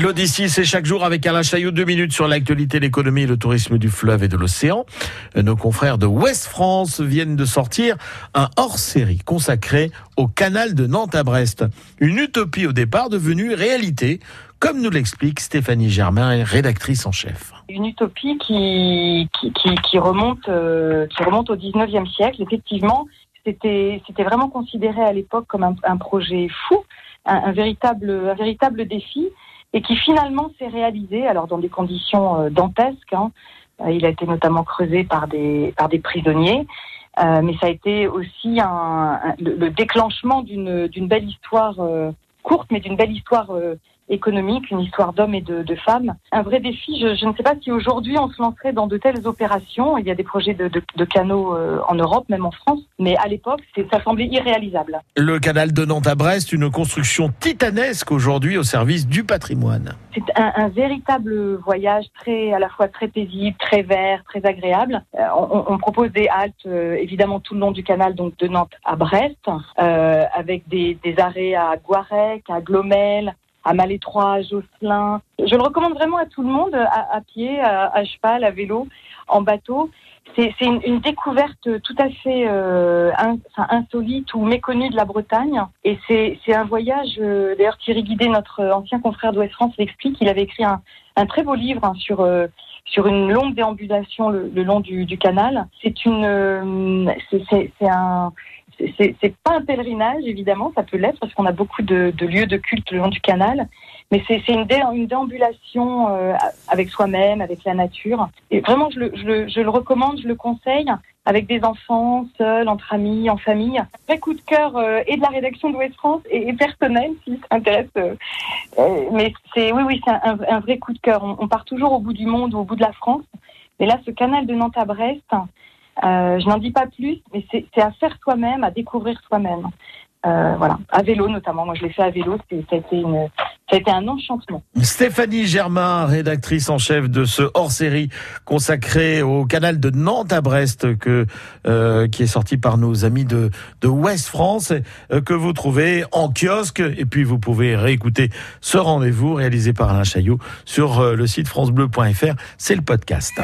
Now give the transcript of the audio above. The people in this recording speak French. L'eau d'ici, c'est chaque jour avec Alain Chaillou, 2 minutes sur l'actualité, l'économie et le tourisme du fleuve et de l'océan. Nos confrères de Ouest-France viennent de sortir un hors-série consacré au canal de Nantes à Brest. Une utopie au départ devenue réalité, comme nous l'explique Stéphanie Germain, rédactrice en chef. Une utopie qui remonte au 19e siècle. Effectivement, c'était vraiment considéré à l'époque comme un projet fou, un véritable défi. Et qui finalement s'est réalisé, alors dans des conditions dantesques, hein. Il a été notamment creusé par des prisonniers, mais ça a été aussi le déclenchement d'une belle histoire courte, mais d'une belle histoire économique, une histoire d'hommes et de femmes. Un vrai défi, je ne sais pas si aujourd'hui on se lancerait dans de telles opérations. Il y a des projets de canaux en Europe, même en France, mais à l'époque, ça semblait irréalisable. Le canal de Nantes à Brest, une construction titanesque aujourd'hui au service du patrimoine. C'est un véritable voyage à la fois très paisible, très vert, très agréable. On propose des haltes, évidemment, tout le long du canal, donc de Nantes à Brest, avec des arrêts à Gouarec, à Glomel, à Malétroit, à Josselin. Je le recommande vraiment à tout le monde, à pied, à cheval, à vélo, en bateau. C'est une découverte tout à fait insolite ou méconnue de la Bretagne. Et c'est un voyage, d'ailleurs Thierry Guidé, notre ancien confrère d'Ouest-France, l'explique. Il avait écrit un très beau livre sur une longue déambulation le long du canal. C'est pas un pèlerinage, évidemment, ça peut l'être, parce qu'on a beaucoup de lieux de culte le long du canal, mais c'est une déambulation avec soi-même, avec la nature. Et vraiment, je le recommande, je le conseille, avec des enfants, seuls, entre amis, en famille. Un vrai coup de cœur et de la rédaction d'Ouest-France et personnel, si ça intéresse. Mais c'est un vrai coup de cœur. On part toujours au bout du monde, au bout de la France, mais là, ce canal de Nantes à Brest... je n'en dis pas plus, mais c'est à faire soi-même, à découvrir soi-même. Voilà, à vélo notamment. Moi, je l'ai fait à vélo. Ça a été un enchantement. Stéphanie Germain, rédactrice en chef de ce hors-série consacré au canal de Nantes à Brest, qui est sorti par nos amis de Ouest-France, que vous trouvez en kiosque. Et puis, vous pouvez réécouter ce rendez-vous réalisé par Alain Chaillou sur le site francebleu.fr. C'est le podcast.